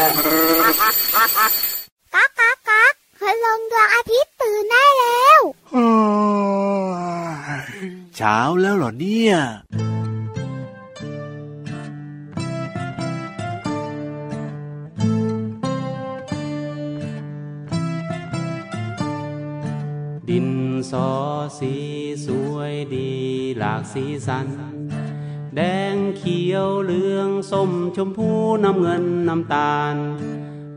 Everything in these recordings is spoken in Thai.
ก๊ากก๊ากก๊ากพลังดวงอาทิตย์ตื่นได้แล้วเช้าแล้วเหรอเนี่ยดินสอสีสวยดีหลากสีสันแดงเขียวเหลืองส้มชมพูน้ำเงินน้ำตาล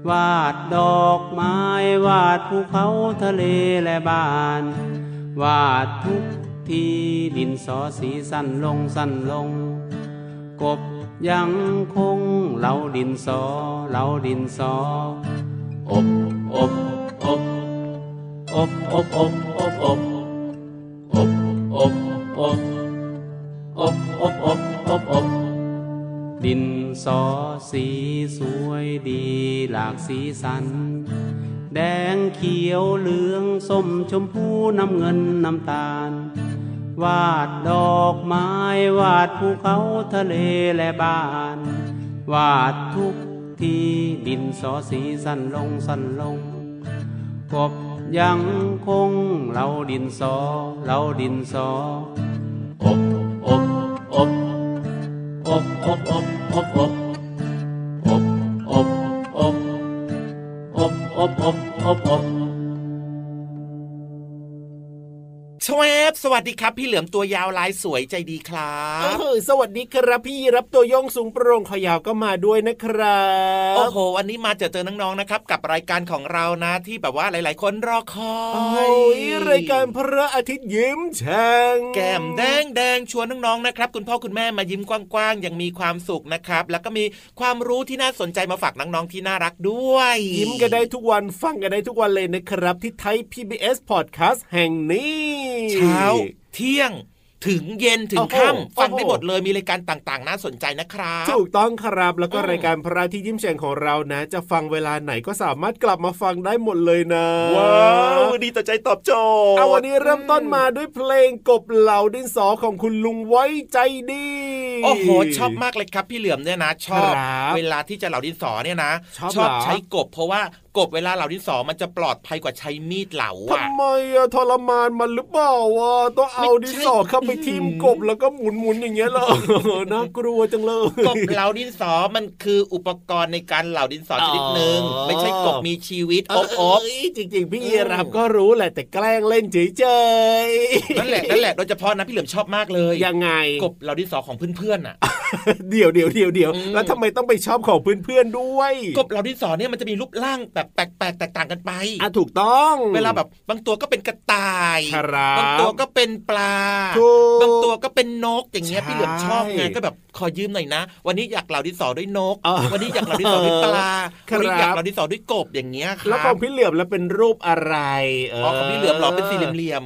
วาดดอกไม้วาดภูเขาทะเลและบ้านวาดทุกทีดินสอสีสั้นลงสั้นลงกบยังคงเหลาดินสอเหลาดินสออบอบอบอบอบอบอบอบอบอบอบอบอบอบอบอบดินสอสีสวยดีหลากสีสันแดงเขียวเหลืองส้มชมพูน้ำเงินน้ำตาลวาดดอกไม้วาดภูเขาทะเลและบ้านวาดทุกทีดินสอสีสั้นลงสั้นลงกบยังคงเหลาดินสอเหลาดินสออบอบอบอบอบอบอบอบอบอบอบอบอบอบอบชวบสวัสดีครับพี่เหลือมตัวยาวลายสวยใจดีครับสวัสดีครับพี่รับตัวโยงสูงโปร่งขยาวก็มาด้วยนะครับโอ้โหวันนี้มาเจอน้องๆนะครับกับรายการของเรานะที่แบบว่าหลายๆคนรอคอยรายการพระอาทิตย์ยิ้มแฉ่งแก้มแดงๆชวนน้องๆนะครับคุณพ่อคุณแม่มายิ้มกว้างๆอย่างมีความสุขนะครับแล้วก็มีความรู้ที่น่าสนใจมาฝากน้องๆที่น่ารักด้วยยิ้มกันได้ทุกวันฟังกันได้ทุกวันเลยนะครับที่ไทย PBS Podcast แห่งนี้เช้าเที่ยงถึงเย็นถึงค่ำฟังได้หมดเลยมีรายการต่างๆน่าสนใจนะครับถูกต้องครับแล้วก็รายการพระอาทิตย์ยิ้มแฉ่งของเรานะจะฟังเวลาไหนก็สามารถกลับมาฟังได้หมดเลยนะว้าวดีต่อใจตอบโจทย์เอาวันนี้เริ่มต้นมาด้วยเพลงกบเหลาดินสอของคุณลุงไว้ใจดีโอ้โหชอบมากเลยครับพี่เหลือมเนี่ยนะชอบเวลาที่จะเหลาดินสอเนี่ยนะชอบใช้กบเพราะว่ากบเวลาเหลาดินสอมันจะปลอดภัยกว่าใช้มีดเหลาอะทำไมอะทรมานมันหรือเปล่าวะต้องเอาดินสอเข้าไปทิ่มกบแล้วก็หมุนๆอย่างเงี้ยเหรอ น่ากลัวจังเลยกบเหลาดินสอมันคืออุปกรณ์ในการเหลาดินสอชนิดนึงไม่ใช่กบมีชีวิตอบๆจริงๆพี่เอรับก็รู้แหละแต่แกล้งเล่นเฉยๆนั่นแหละโดยเฉพาะนะพี่เหลือมชอบมากเลยยังไงกบเหลาดินสอของเพื่อนๆอะเดี๋ยวแล้วทำไมต้องไปชอบของเพื่อนๆด้วยกบเหลาดินสอเนี่ยมันจะมีรูปร่างแบบแปลกๆแตกต่างกันไปอ่ะถูกต้องเวลาแบบบางตัวก็เป็นกระต่ายบางตัวก็เป็นปลาบางตัวก็เป็นนกอย่างเงี้ยพี่เหลือมชอบไงก็แบบขอยืมหน่อยนะวันนี้อยากเหลาดินสอด้วยนกวันนี้อยากเหลาดินสอด้วยปลาวันนี้อยากเหลาดินสอด้วยกบอย่างเงี้ยครับแล้วของพี่เหลือมแล้วเป็นรูปอะไรของพี่เหลือมหรอเป็นสี่เหลี่ยม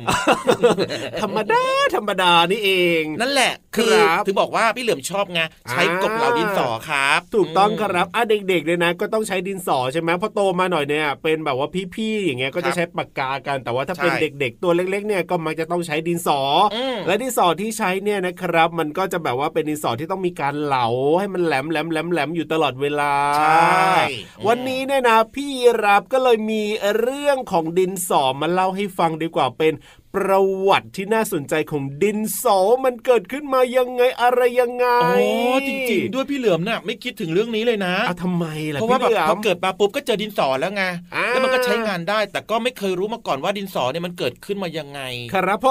ธรรมดาธรรมดานี่เองนั่นแหละคือถึงบอกว่าพี่เหลือมชอบไงใช้กบเหลาดินสอครับถูกต้องครับอ่ะเด็กๆเลยนะก็ต้องใช้ดินสอใช่ไหมพอโตมาหน่อยเนี่ยเป็นแบบว่าพี่ๆอย่างเงี้ยก็จะใช้ปากกากันแต่ว่าถ้าเป็นเด็กๆตัวเล็กๆเนี่ยก็มักจะต้องใช้ดินสอและดินสอที่ใช้เนี่ยนะครับมันก็จะแบบว่าเป็นดินสอที่ต้องมีการเหลาให้มันแหลมอยู่ตลอดเวลาใช่วันนี้เนี่ยนะพี่รับก็เลยมีเรื่องของดินสอมาเล่าให้ฟังดีกว่าเป็นประวัติที่น่าสนใจของดินสอมันเกิดขึ้นมายังไงอะไรยังไงอ๋อจริงๆด้วยพี่เหลือมน่ะไม่คิดถึงเรื่องนี้เลยนะทำไมล่ะเพราะว่าแบบพอเกิดมาปุ๊บก็เจอดินสอแล้วไงแล้วมันก็ใช้งานได้แต่ก็ไม่เคยรู้มาก่อนว่าดินสอเนี่ยมันเกิดขึ้นมายังไงครับผ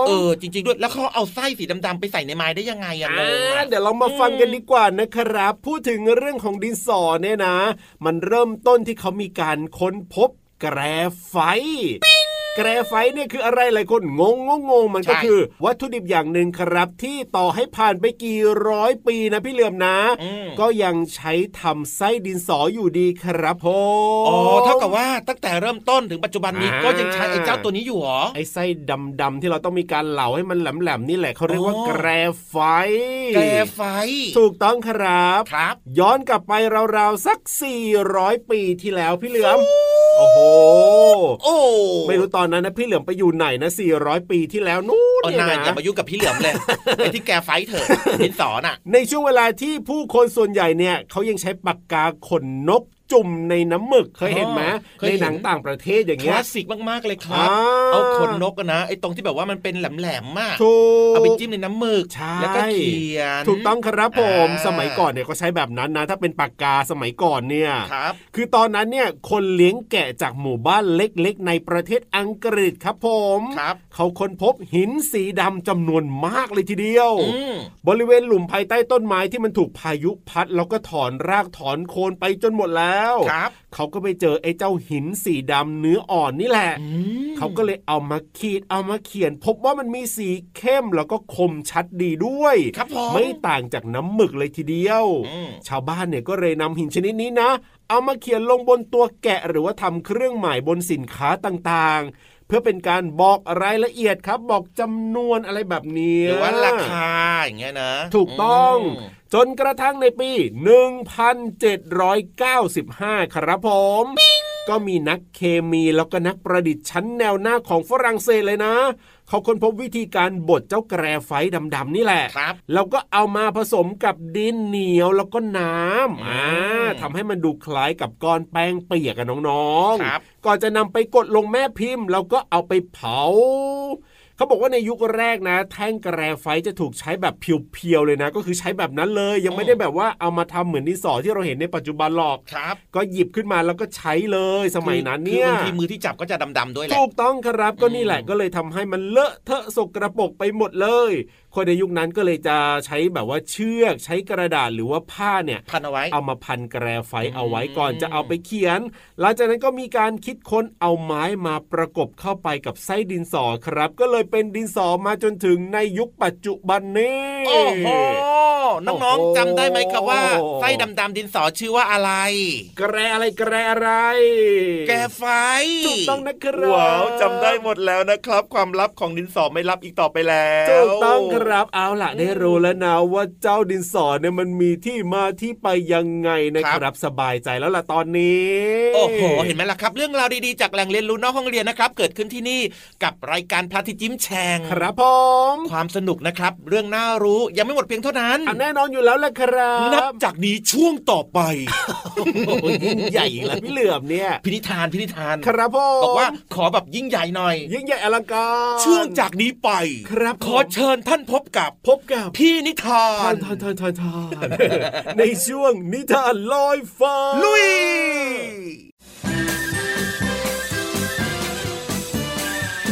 มจริงๆด้วยแล้วเขาเอาไส้สีดำๆไปใส่ในไม้ได้ยังไงอ่ะเดี๋ยวเรามาฟังกันดีกว่านะครับพูดถึงเรื่องของดินสอเนี่ยนะมันเริ่มต้นที่เขามีการค้นพบแกรไฟแกรไฟต์เนี่ยคืออะไรหลายคนงงมันก็คือวัตถุดิบอย่างหนึ่งครับที่ต่อให้ผ่านไปกี่ร้อยปีนะพี่เหลือมนะก็ยังใช้ทำไส้ดินสออยู่ดีครับผมอ๋อเท่ากับว่าตั้งแต่เริ่มต้นถึงปัจจุบันนี้ก็ยังใช้ไอ้เจ้าตัวนี้อยู่หรอไอ้ไส้ดำๆที่เราต้องมีการเหลาให้มันแหลมๆนี่แหละเขาเรียกว่าแกรไฟต์ถูกต้องครับย้อนกลับไปราวๆสัก400ปีที่แล้วพี่เหลือมโอ้โหไม่รู้ตอนนั้นนะพี่เหลือมไปอยู่ไหนนะ400ปีที่แล้วนู่นเนี่ยนะอย่ามายุ่งกับพี่เหลือมเลยไอ้ที่แกไฟเถอะดินสอน่ะในช่วงเวลาที่ผู้คนส่วนใหญ่เนี่ยเขายังใช้ปากกาขนนก จุ่มในน้ำหมึกเคยเห็นไหมในหนังต่างประเทศอย่างเงี้ยคลาสสิกมากๆเลยครับเอาขนนกนะไอ้ตรงที่แบบว่ามันเป็นแหลมๆมากเอาไปจิ้มในน้ำหมึกแล้วก็เขียนถูกต้องครับผมสมัยก่อนเนี่ยก็ใช้แบบนั้นนะถ้าเป็นปากกาสมัยก่อนเนี่ยคือตอนนั้นเนี่ยคนเลี้ยงแกะจากหมู่บ้านเล็กๆในประเทศอังกฤษครับผมเขาค้นพบหินสีดำจำนวนมากเลยทีเดียวบริเวณหลุมภายใต้ต้นไม้ที่มันถูกพายุพัดแล้วก็ถอนรากถอนโคนไปจนหมดแล้วเขาก็ไปเจอไอ้เจ้าหินสีดำเนื้ออ่อนนี่แหละเขาก็เลยเอามาขีดเอามาเขียนพบว่ามันมีสีเข้มแล้วก็คมชัดดีด้วยไม่ต่างจากน้ำหมึกเลยทีเดียวชาวบ้านเนี่ยก็เลยนำหินชนิดนี้นะเอามาเขียนลงบนตัวแกะหรือว่าทำเครื่องหมายบนสินค้าต่างๆเพื่อเป็นการบอกรายละเอียดครับบอกจำนวนอะไรแบบนี้หรือว่าราคาอย่างเงี้ยนะถูกต้องจนกระทั่งในปี 1795 ครับผมก็มีนักเคมีแล้วก็นักประดิษฐ์ชั้นแนวหน้าของฝรั่งเศสเลยนะเขาค้นพบวิธีการบดเจ้าแกรไฟต์ดำๆนี่แหละแล้วก็เอามาผสมกับดินเหนียวแล้วก็น้ำทำให้มันดูคล้ายกับก้อนแป้งเปียกอะน้องๆก่อนจะนำไปกดลงแม่พิมพ์แล้วก็เอาไปเผาเขาบอกว่าในยุคแรกนะแท่งแกรไฟต์จะถูกใช้แบบเพียวๆเลยนะก็คือใช้แบบนั้นเลยยังไม่ได้แบบว่าเอามาทำเหมือนดินสอที่เราเห็นในปัจจุบันหรอกก็หยิบขึ้นมาแล้วก็ใช้เลยสมัยนั้นเนี่ยบางทีมือที่จับก็จะดำๆด้วยแหละถูกต้องครับก็นี่แหละก็เลยทำให้มันเลอะเทอะสกปรกไปหมดเลยคนในยุคนั้นก็เลยจะใช้แบบว่าเชือกใช้กระดาษหรือว่าผ้าเนี่ยพันเอาไว้เอามาพันแกรไฟต์เอาไว้ก่อนจะเอาไปเขียนหลังจากนั้นก็มีการคิดค้นเอาไม้มาประกบเข้าไปกับไส้ดินสอครับก็เลยเป็นดินสอมาจนถึงในยุคปัจจุบันนี้โอ้โหน้องๆจำได้ไหมครับว่าไส้ดำๆดินสอชื่อว่าอะไรแกรอะไรแกรอะไรแกรไฟถูกต้องนะครับว้าวจำได้หมดแล้วนะครับความลับของดินสอไม่ลับอีกต่อไปแล้วถูกต้องครับเอาล่ะได้รู้แล้วนะว่าเจ้าดินสอเนี่ยมันมีที่มาที่ไปยังไงนะครับสบายใจแล้วล่ะตอนนี้โอ้โหเห็นไหมล่ะครับเรื่องราวดีๆจากแหล่งเรียนรู้นอกห้องเรียนนะครับเกิดขึ้นที่นี่กับรายการพระอาทิตย์ยิ้มแฉ่งครับผมความสนุกนะครับเรื่องน่ารู้ยังไม่หมดเพียงเท่านั้นแน่นอนอยู่แล้วล่ะครับนับจากนี้ช่วงต่อไป ยิ่งใหญ่แล้วพี่เหลือมเนี่ยพินิธานครับผมบอกว่าขอแบบยิ่งใหญ่หน่อยยิ่งใหญ่อลังการช่วงจากนี้ไปครับขอเชิญท่านพบกับพี่นิทานในช่วงนิทานลอยฟ้าลุย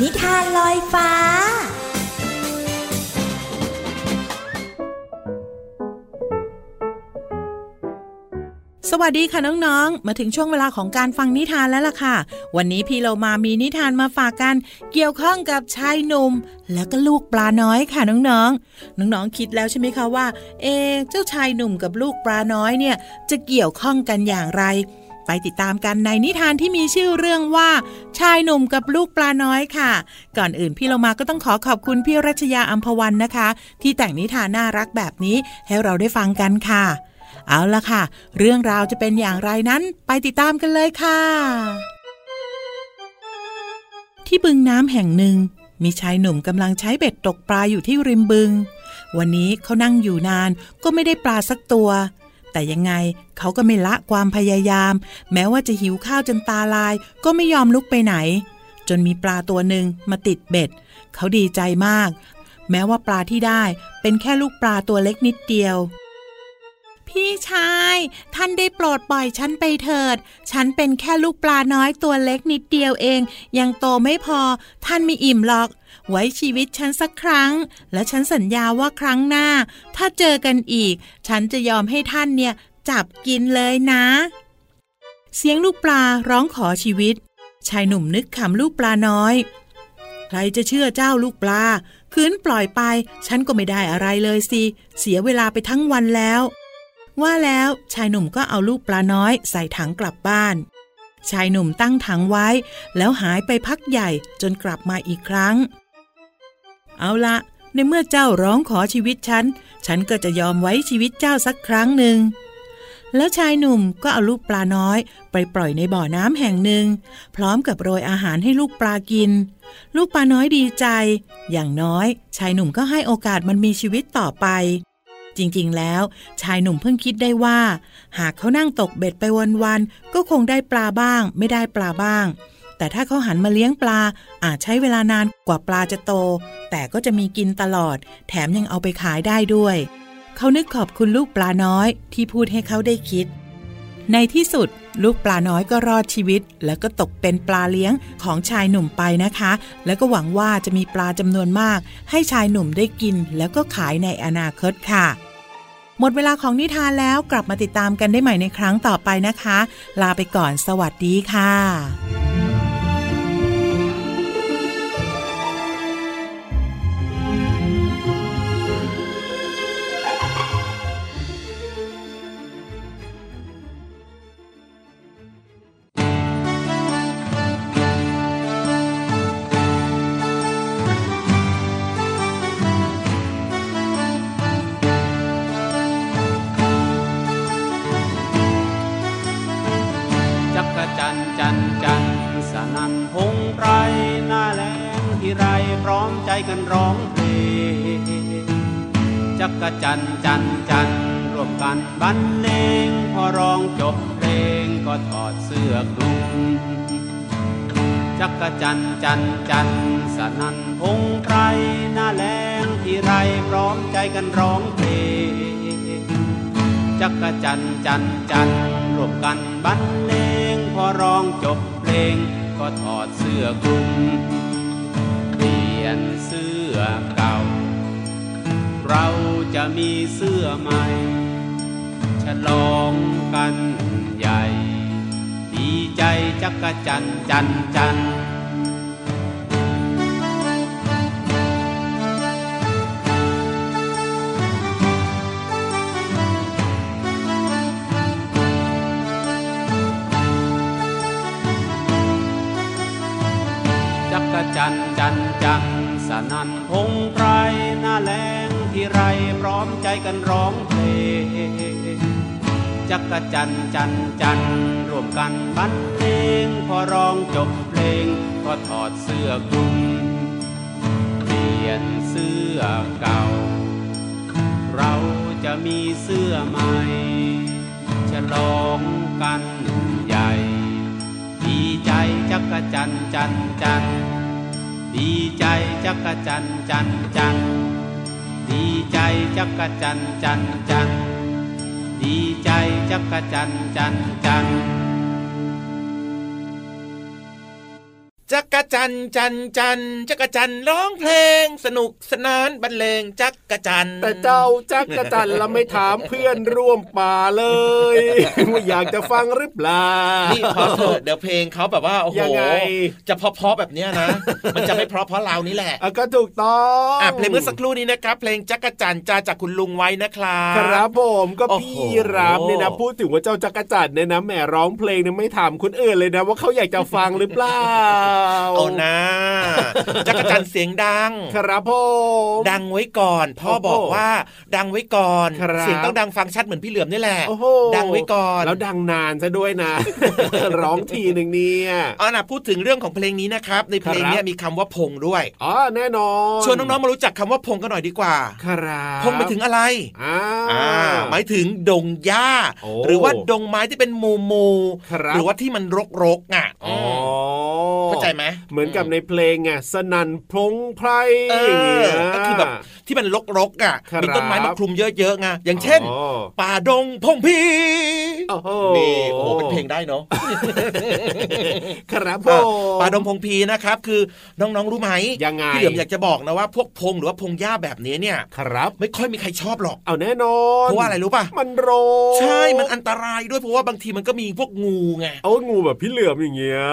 นิทานลอยฟ้าสวัสดีค่ะน้องๆมาถึงช่วงเวลาของการฟังนิทานแล้วล่ะค่ะวันนี้พี่เรามามีนิทานมาฝากกันเกี่ยวข้องกับชายหนุ่มแล้วก็ลูกปลาน้อยค่ะน้องๆคิดแล้วใช่ไหมคะว่าเจ้าชายหนุ่มกับลูกปลาน้อยเนี่ยจะเกี่ยวข้องกันอย่างไรไปติดตามกันในนิทานที่มีชื่อเรื่องว่าชายหนุ่มกับลูกปลาน้อยค่ะก่อนอื่นพี่เรามาก็ต้องขอบคุณพี่รัชยาอัมพวันนะคะที่แต่งนิทานน่ารักแบบนี้ให้เราได้ฟังกันค่ะเอาล่ะค่ะเรื่องราวจะเป็นอย่างไรนั้นไปติดตามกันเลยค่ะที่บึงน้ำแห่งหนึ่งมีชายหนุ่มกำลังใช้เบ็ดตกปลาอยู่ที่ริมบึงวันนี้เขานั่งอยู่นานก็ไม่ได้ปลาสักตัวแต่ยังไงเขาก็ไม่ละความพยายามแม้ว่าจะหิวข้าวจนตาลายก็ไม่ยอมลุกไปไหนจนมีปลาตัวหนึ่งมาติดเบ็ดเขาดีใจมากแม้ว่าปลาที่ได้เป็นแค่ลูกปลาตัวเล็กนิดเดียวพี่ชายท่านได้โปรดปล่อยฉันไปเถิดฉันเป็นแค่ลูกปลาน้อยตัวเล็กนิดเดียวเองยังโตไม่พอท่านไม่อิ่มหรอกไว้ชีวิตฉันสักครั้งและฉันสัญญาว่าครั้งหน้าถ้าเจอกันอีกฉันจะยอมให้ท่านเนี่ยจับกินเลยนะเสียงลูกปลาร้องขอชีวิตชายหนุ่มนึกขำลูกปลาน้อยใครจะเชื่อเจ้าลูกปลาคืนปล่อยไปฉันก็ไม่ได้อะไรเลยสิเสียเวลาไปทั้งวันแล้วว่าแล้วชายหนุ่มก็เอาลูกปลาน้อยใส่ถังกลับบ้านชายหนุ่มตั้งถังไว้แล้วหายไปพักใหญ่จนกลับมาอีกครั้งเอาละในเมื่อเจ้าร้องขอชีวิตฉันก็จะยอมไว้ชีวิตเจ้าสักครั้งหนึ่งแล้วชายหนุ่มก็เอาลูกปลาน้อยไปปล่อยในบ่อน้ำแห่งหนึ่งพร้อมกับโรยอาหารให้ลูกปลากินลูกปลาน้อยดีใจอย่างน้อยชายหนุ่มก็ให้โอกาสมันมีชีวิตต่อไป จริงๆแล้วชายหนุ่มเพิ่งคิดได้ว่าหากเขานั่งตกเบ็ดไปวันๆก็คงได้ปลาบ้างไม่ได้ปลาบ้างแต่ถ้าเขาหันมาเลี้ยงปลาอาจใช้เวลานานกว่าปลาจะโตแต่ก็จะมีกินตลอดแถมยังเอาไปขายได้ด้วยเขานึกขอบคุณลูกปลาน้อยที่พูดให้เขาได้คิดในที่สุดลูกปลาน้อยก็รอดชีวิตแล้วก็ตกเป็นปลาเลี้ยงของชายหนุ่มไปนะคะแล้วก็หวังว่าจะมีปลาจำนวนมากให้ชายหนุ่มได้กินแล้วก็ขายในอนาคตค่ะหมดเวลาของนิทานแล้วกลับมาติดตามกันได้ใหม่ในครั้งต่อไปนะคะลาไปก่อนสวัสดีค่ะกันร้องเพลงจักระจันจันจันรวมกันบรรเลงพอร้องจบเพลงก็ถอดเสื้อคลุมจักระจันจันจันสนั่นพงไพรหน้าแล้งที่ไรพร้อมใจกันร้องเพลงจักระจันจันจันรวมกันบรรเลงพอร้องจบเพลงก็ถอดเสื้อคลุมเสื้อเก่าเราจะมีเสื้อใหม่ฉลองกันใหญ่ดีใจจักจันจันจันจักจันจันจันสนั่นพงไพรหน้าแล้งที่ไรพร้อมใจกันร้องเพลงจักระจันจันจันร่วมกันบรรเลงพอร้องจบเพลงก็ถอดเสื้อคลุมเปลี่ยนเสื้อเก่าเราจะมีเสื้อใหม่ฉลองกันใหญ่ดีใจจักระจันจันจันดีใจจักจันจันจันดีใจจักจันจันจันดีใจจักจันจันจันจักจันจันจันจักจันร้องเพลงสนุกสนานบรรเลงจักจันแต่เจ้าจักจันเราไม่ถามเพื่อนร่วมป่าเลยว่าอยากจะฟังหรือเปล่านี่พอเถอะเดี๋ยวเพลงเขาแบบว่าโอ้โหจะเพราะๆแบบเนี้ยนะมันจะไม่เพราะเรานี่แหละก็ถูกต้องเพลงเมื่อสักครู่นี้นะครับเพลงจักจันจ้าจากคุณลุงไว้นะครับครับผมก็พี่รามเนี่ยนะพูดถึงว่าเจ้าจักจันเนี่ยนะแหมร้องเพลงเนี่ยไม่ถามคนอื่นเลยนะว่าเขาอยากจะฟังหรือเปล่าเอานะจักรจันเสียงดังครับผมดังไว้ก่อนพ่อบอกว่าดังไว้ก่อนเสียงต้องดังฟังชัดเหมือนพี่เหลือมนี่แหละดังไว้ก่อนแล้วดังนานซะด้วยนะร้องทีนึงเนี่ยอ๋อนะพูดถึงเรื่องของเพลงนี้นะครับในเพลงนี้มีคำว่าพงด้วยอ๋อแน่นอนชวนน้องๆมารู้จักคำว่าพงกันหน่อยดีกว่าพงหมายถึงอะไรหมายถึงดงหญ้าหรือว่าดงไม้ที่เป็นมูหรือว่าที่มันรกๆอ่ะเข้าใจไหมเหมือนกับในเพลงไงสนั่นพงไพรอย่างเงี้ยก็คือแบบที่มันรกๆอ่ะมีต้นไม้มาคลุมเยอะๆไงอย่างเช่นป่าดงพงพีนี่โอ้เป็นเพลงได้เนาะครับป่าดงพงพีนะครับคือน้องๆรู้ไหมยังไงพี่เหลือมอยากจะบอกนะว่าพวกพงหรือว่าพงหญ้าแบบนี้เนี่ยครับไม่ค่อยมีใครชอบหรอกเอาแน่นอนเพราะว่าอะไรรู้ป่ะมันรกใช่มันอันตรายด้วยเพราะว่าบางทีมันก็มีพวกงูไงเอางูแบบพี่เหลือมอย่างเงี้ย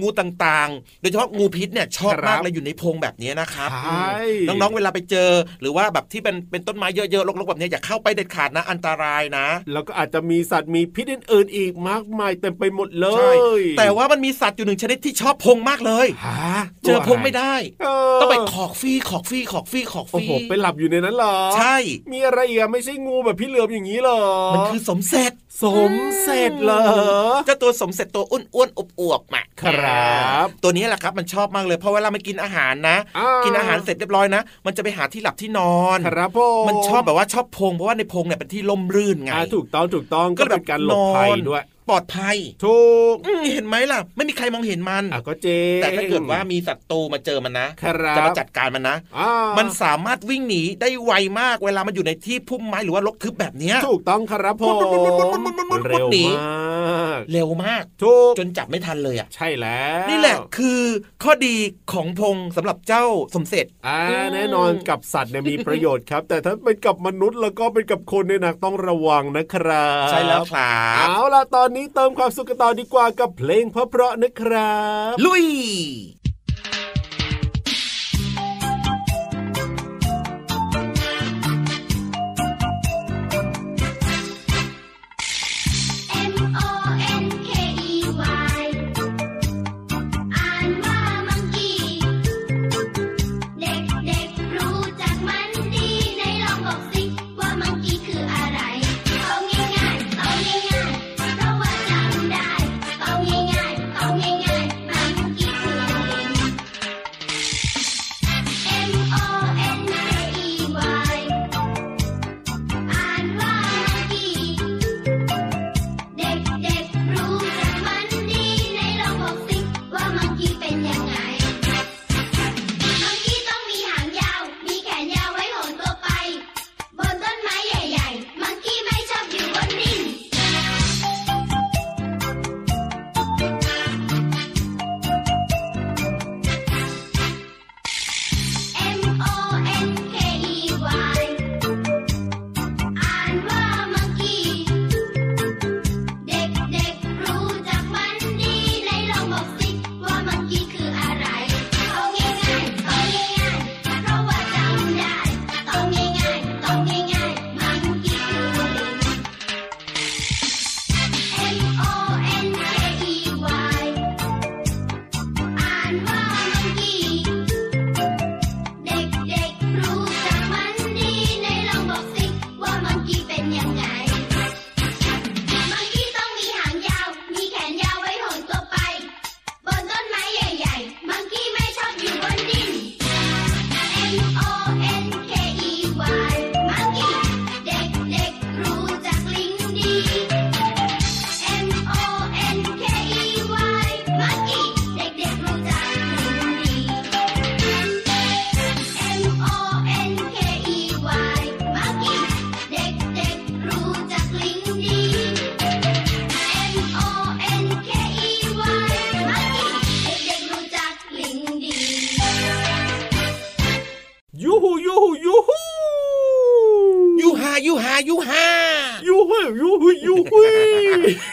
งูต่างๆโดยเฉพาะงูพิษเนี่ยชอบมากเลยอยู่ในพงแบบนี้นะครับน้องๆเวลาไปเจอหรือว่าแบบที่เป็นต้นไม้เยอะๆรกๆแบบนี้อย่าเข้าไปเด็ดขาดนะอันตรายนะแล้วก็อาจจะมีสัตว์มีพิษอื่นๆอีกมากมายเต็มไปหมดเลยแต่ว่ามันมีสัตว์อยู่หนึ่งชนิดที่ชอบพงมากเลยเจอพงไม่ได้ต้องไปขอกฟีโอ้โหไปหลับอยู่ในนั้นเหรอใช่มีอะไรอีกไม่ใช่งูแบบพี่เหลือมอย่างนี้เหรอมันคือสมเสร็จ สมเสร็จเหรอเจ้าตัวสมเสร็จตัวอ้วนๆอบอวบมาครับตัวนี้แหละครับมันชอบมากเลยเพราะเวลามันกินอาหารนะกินอาหารเสร็จเรียบร้อยนะมันจะไปหาที่หลับที่นอนครับผมมันชอบแบบว่าชอบพงเพราะว่าในพงเนี่ยเป็นที่ร่มรื่นไงถูกต้องถูกต้องก็เป็นการหลบภัยด้วยปลอดภัยถูกเห็นไหมล่ะไม่มีใครมองเห็นมันก็เจ๊แต่ถ้าเกิดว่ามีศัตรูมาเจอมันนะจะมาจัดการมันนะมันสามารถวิ่งหนีได้ไวมากเวลามันอยู่ในที่พุ่มไม้หรือว่ารกทึบแบบนี้ถูกต้องครับผมเร็วมากเร็วมากถูกจนจับไม่ทันเลยอ่ะใช่แล้วนี่แหละคือข้อดีของพงสำหรับเจ้าสมเสร็จแน่นอนกับสัตว์เนี่ยมีประโยชน์ครับแต่ถ้าเป็นกับมนุษย์แล้วก็เป็นกับคนเนี่ยนะต้องระวังนะครับใช่แล้วครับเอาล่ะตอนนี้เติมความสุขกันต่อดีกว่ากับเพลงเพราะๆนะครับลุย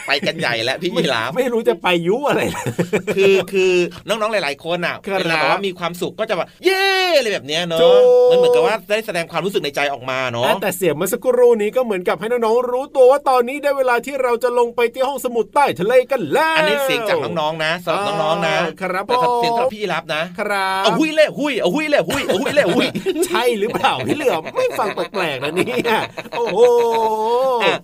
ไปกันใหญ่แล้วพี่ยีราฟไม่รู้จะไปยุอะไรคือน้องๆหลายๆคนอ่ะเวลาบอกว่ามีความสุขก็จะแบบเย้อะไรแบบนี้เนาะมันเหมือนกับว่าได้แสดงความรู้สึกในใจออกมาเนาะแต่เสียงเมื่อสักครู่นี้ก็เหมือนกับให้น้องๆรู้ตัวว่าตอนนี้ได้เวลาที่เราจะลงไปที่ห้องสมุดใต้ทะเลกันแล้วอันนี้เสียงจากน้องๆนะสำหรับน้องๆนะแต่เสียงสำหรับพี่ยีราฟนะครับเอาหุ้ยเล่หุ้ยเอาหุ้ยเล่หุ้ยเอาหุ้ยเล่หุ้ยใช่หรือเปล่าพี่เหลือไม่ฟังแปลกๆนะเนี่ยโอ้โห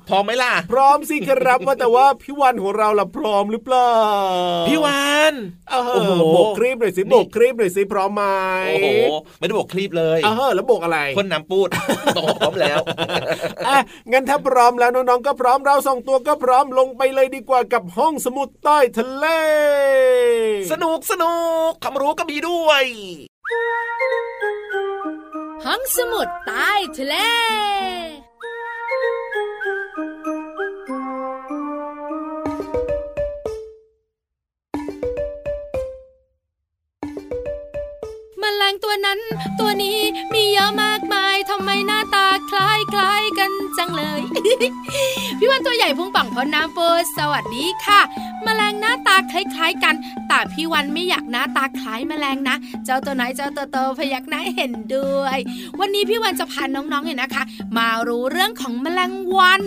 พร้อมไหมล่ะพร้อมสิครับว่าแต่ว่าพี่วันของเราล่ะพร้อมหรือเปล่าพี่วันโอ้โหโบกคลิปหน่อยสิโบกคลิปหน่อยสิพร้อมไหมโอ้โหไม่ได้โบกคลิปเลยแล้วโบกอะไรคนน้ำปูดตกพร้อมแล้วงั้นถ้าพร้อมแล้วน้องๆก็พร้อมเราสองตัวก็พร้อมลงไปเลยดีกว่ากับห้องสมุดใต้ทะเลสนุกสนุกคำรู้ก็มีด้วยห้องสมุดใต้ทะเลแมลงตัวนั้นตัวนี้มีเยอะมากมายทำไมหน้าตาคล้ายๆกันจังเลย พี่วันตัวใหญ่พุงป่องพอน้ำปูสวัสดีค่ะแมลงหน้าตาคล้ายๆกันแต่พี่วันไม่อยากหน้าตาคล้ายแมลงนะเจ้าตัวไหนเจ้าตัวโตพยักหน้าเห็นด้วยวันนี้พี่วันจะพาน้องๆเนี่ยนะคะมารู้เรื่องของแมลงวัน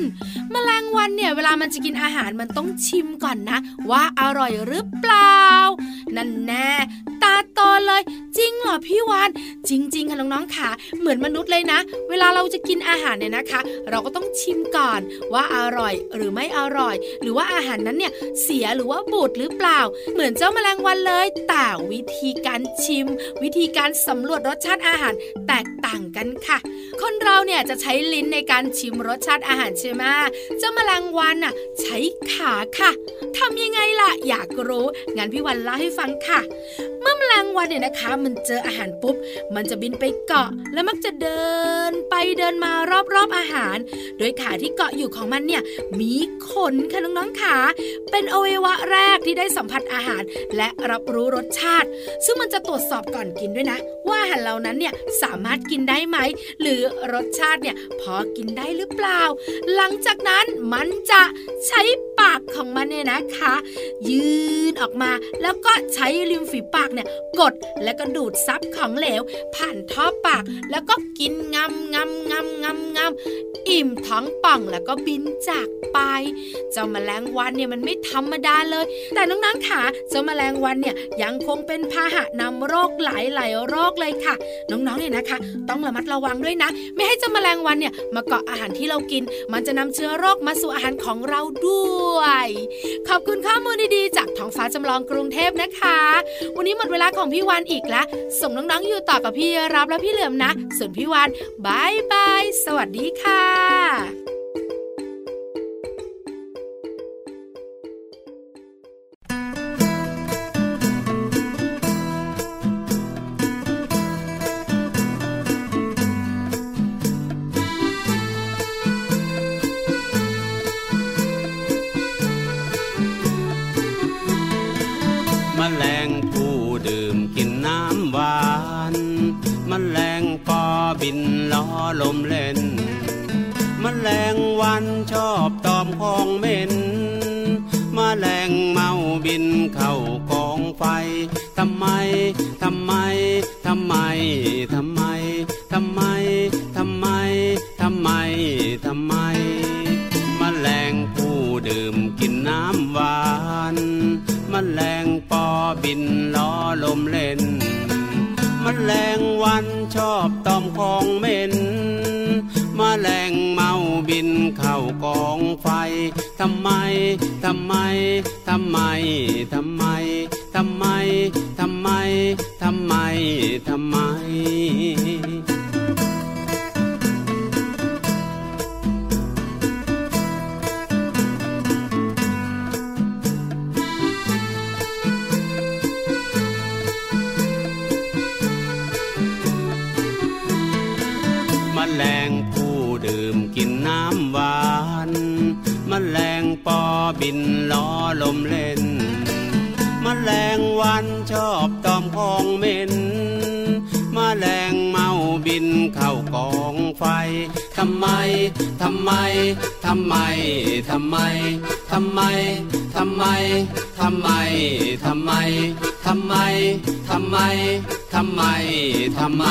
แมลงวันเนี่ยเวลามันจะกินอาหารมันต้องชิมก่อนนะว่าอร่อยหรือเปล่านั่นแน่ ตาโตเลยจริงเหรอพี่วานจริงๆค่ะน้องๆค่ะเหมือนมนุษย์เลยนะเวลาเราจะกินอาหารเนี่ยนะคะเราก็ต้องชิมก่อนว่าอร่อยหรือไม่อร่อยหรือว่าอาหารนั้นเนี่ยเสียหรือว่าบูดหรือเปล่าเหมือนเจ้าแมลงวันเลยแต่วิธีการชิมวิธีการสำรวจรสชาติอาหารแตกต่างกันค่ะคนเราเนี่ยจะใช้ลิ้นในการชิมรสชาติอาหารใช่ไหมเจ้าแมลงวันน่ะใช้ขาค่ะทำยังไงล่ะอยากรู้งั้นพี่วันเล่าให้ฟังค่ะเมื่อแมลงวันเนี่ยนะคะมันเจออาหารปุ๊บมันจะบินไปเกาะแล้วมักจะเดินไปเดินมารอบๆอาหารโดยขาที่เกาะอยู่ของมันเนี่ยมีขนค่ะน้องๆขาเป็นอวัยวะแรกที่ได้สัมผัสอาหารและรับรู้รสชาติซึ่งมันจะตรวจสอบก่อนกินด้วยนะว่าอาหารเหล่านั้นเนี่ยสามารถกินได้ไหมหรือรสชาติเนี่ยพอกินได้หรือเปล่าหลังจากนั้นมันจะใช้ปากของมันเนี่ยนะคะยืนออกมาแล้วก็ใช้ริมฝีปากเนี่ยกดแล้วก็ดูดซับของเหลวผ่านท่อปากแล้วก็กินงำงำงำงำงำอิ่มท้องป่องแล้วก็บินจากไปเจ้าแมลงวันเนี่ยมันไม่ธรรมดาเลยแต่น้องๆค่ะเจ้าแมลงวันเนี่ยยังคงเป็นพาหะนำโรคหลายๆโรคเลยค่ะน้องๆเนี่ยนะคะต้องระมัดระวังด้วยนะไม่ให้เจ้าแมลงวันเนี่ยมาเกาะอาหารที่เรากินมันจะนำเชื้อโรคมาสู่อาหารของเราด้วยขอบคุณข้อมูลดีๆจากท้องฟ้าจำลองกรุงเทพนะคะวันนี้หมดเวลาของพี่วานอีกแล้วส่งน้องๆอยู่ต่อกับพี่รับและพี่เหลือมนะส่วนพี่วานบายบายสวัสดีค่ะบินล้อลมเล่นแมลงวันชอบตอมของเหม็นแมลงเมาบินเข้ากองไฟทำไมทำไมทำไมทำไมทำไมทำไมทำไมทำไมแมลงผู้ดื่มกินน้ำหวานแมลงปอบินล้อลมเล่นแมลงวันชอบตอมของเหม็นแมลงเมาบินเข้ากองไฟทำไมทำไมทำไมทำไมทำไมทำไมทำไมทำไมแมลงผู้ดื่มกินน้ำหวานแมลงปอบินล้อลมเล่นแมลงวันชอบตอมของเหม็นแมลงเมาบินเข้ากองไฟทำไมทำไมทำไมทำไมทำไมทำไมทำไมทำไมทำไมทำไมทำไมทำไม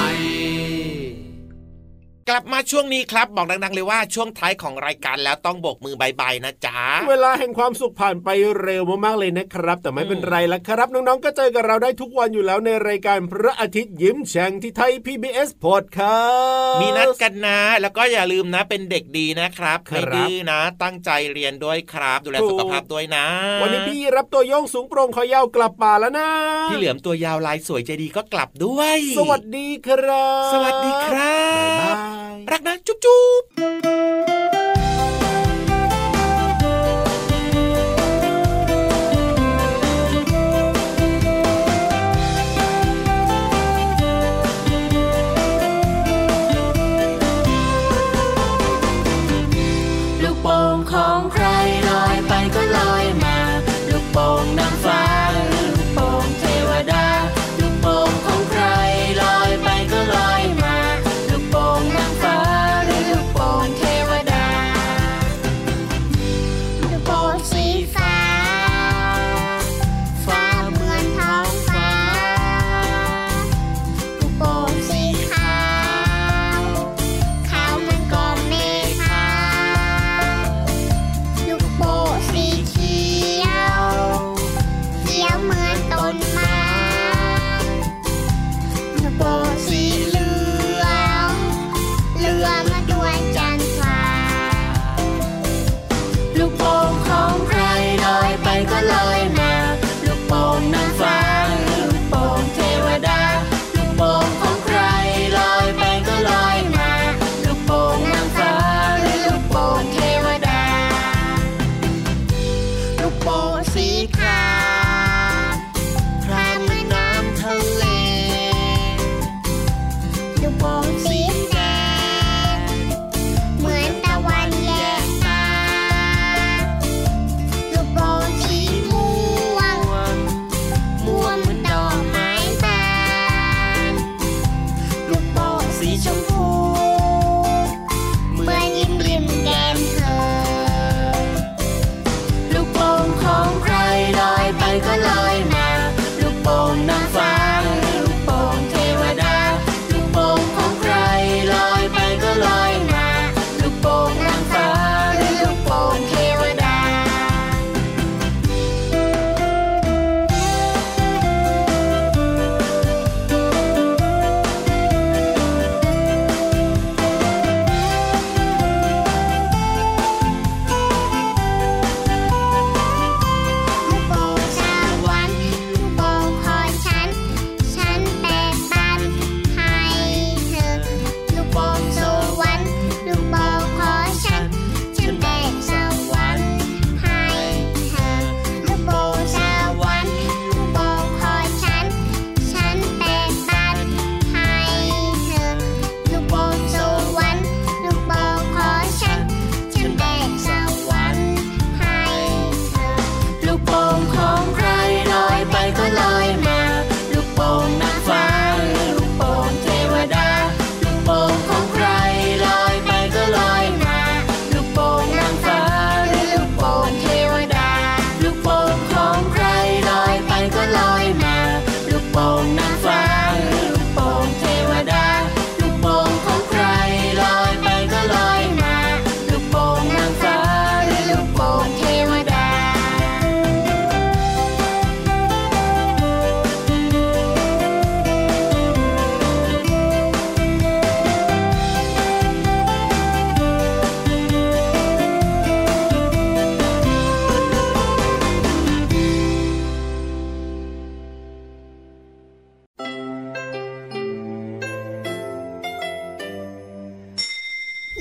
กลับมาช่วงนี้ครับบอกดังๆเลยว่าช่วงท้ายของรายการแล้วต้องโบกมือบายบายนะจ๊ะเวลาแห่งความสุขผ่านไปเร็วมากๆเลยนะครับแต่ไม่เป็นไรละครับน้องๆก็เจอกับเราได้ทุกวันอยู่แล้วในรายการพระอาทิตย์ยิ้มแฉ่งที่ไทย PBS Podcast มีนัดกันนะแล้วก็อย่าลืมนะเป็นเด็กดีนะครับไม่ดื้อนะตั้งใจเรียนด้วยครับดูแลสุขภาพด้วยนะวันนี้พี่รับตัวโยงสูงโปร่งคอยาวกลับป่าแล้วนะพี่เหลือมตัวยาวลายสวยใจดีก็กลับด้วยสวัสดีครับสวัสดีครับรักนะจุ๊บจุ๊บลูกโป่งของใครลอยไปก็ลอยมาลูกโป่งนางฟ้าลูกโป่งเทวดาลูกโป่งของใครลอยไปก็ลอยมาลูกโป่งนางฟ้าหรือลูกโป่งเท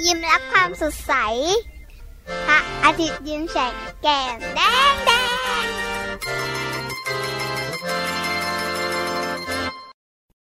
ยิ้มรับความสดใสพระอาทิตย์ยิ้มแฉกแก้มแดง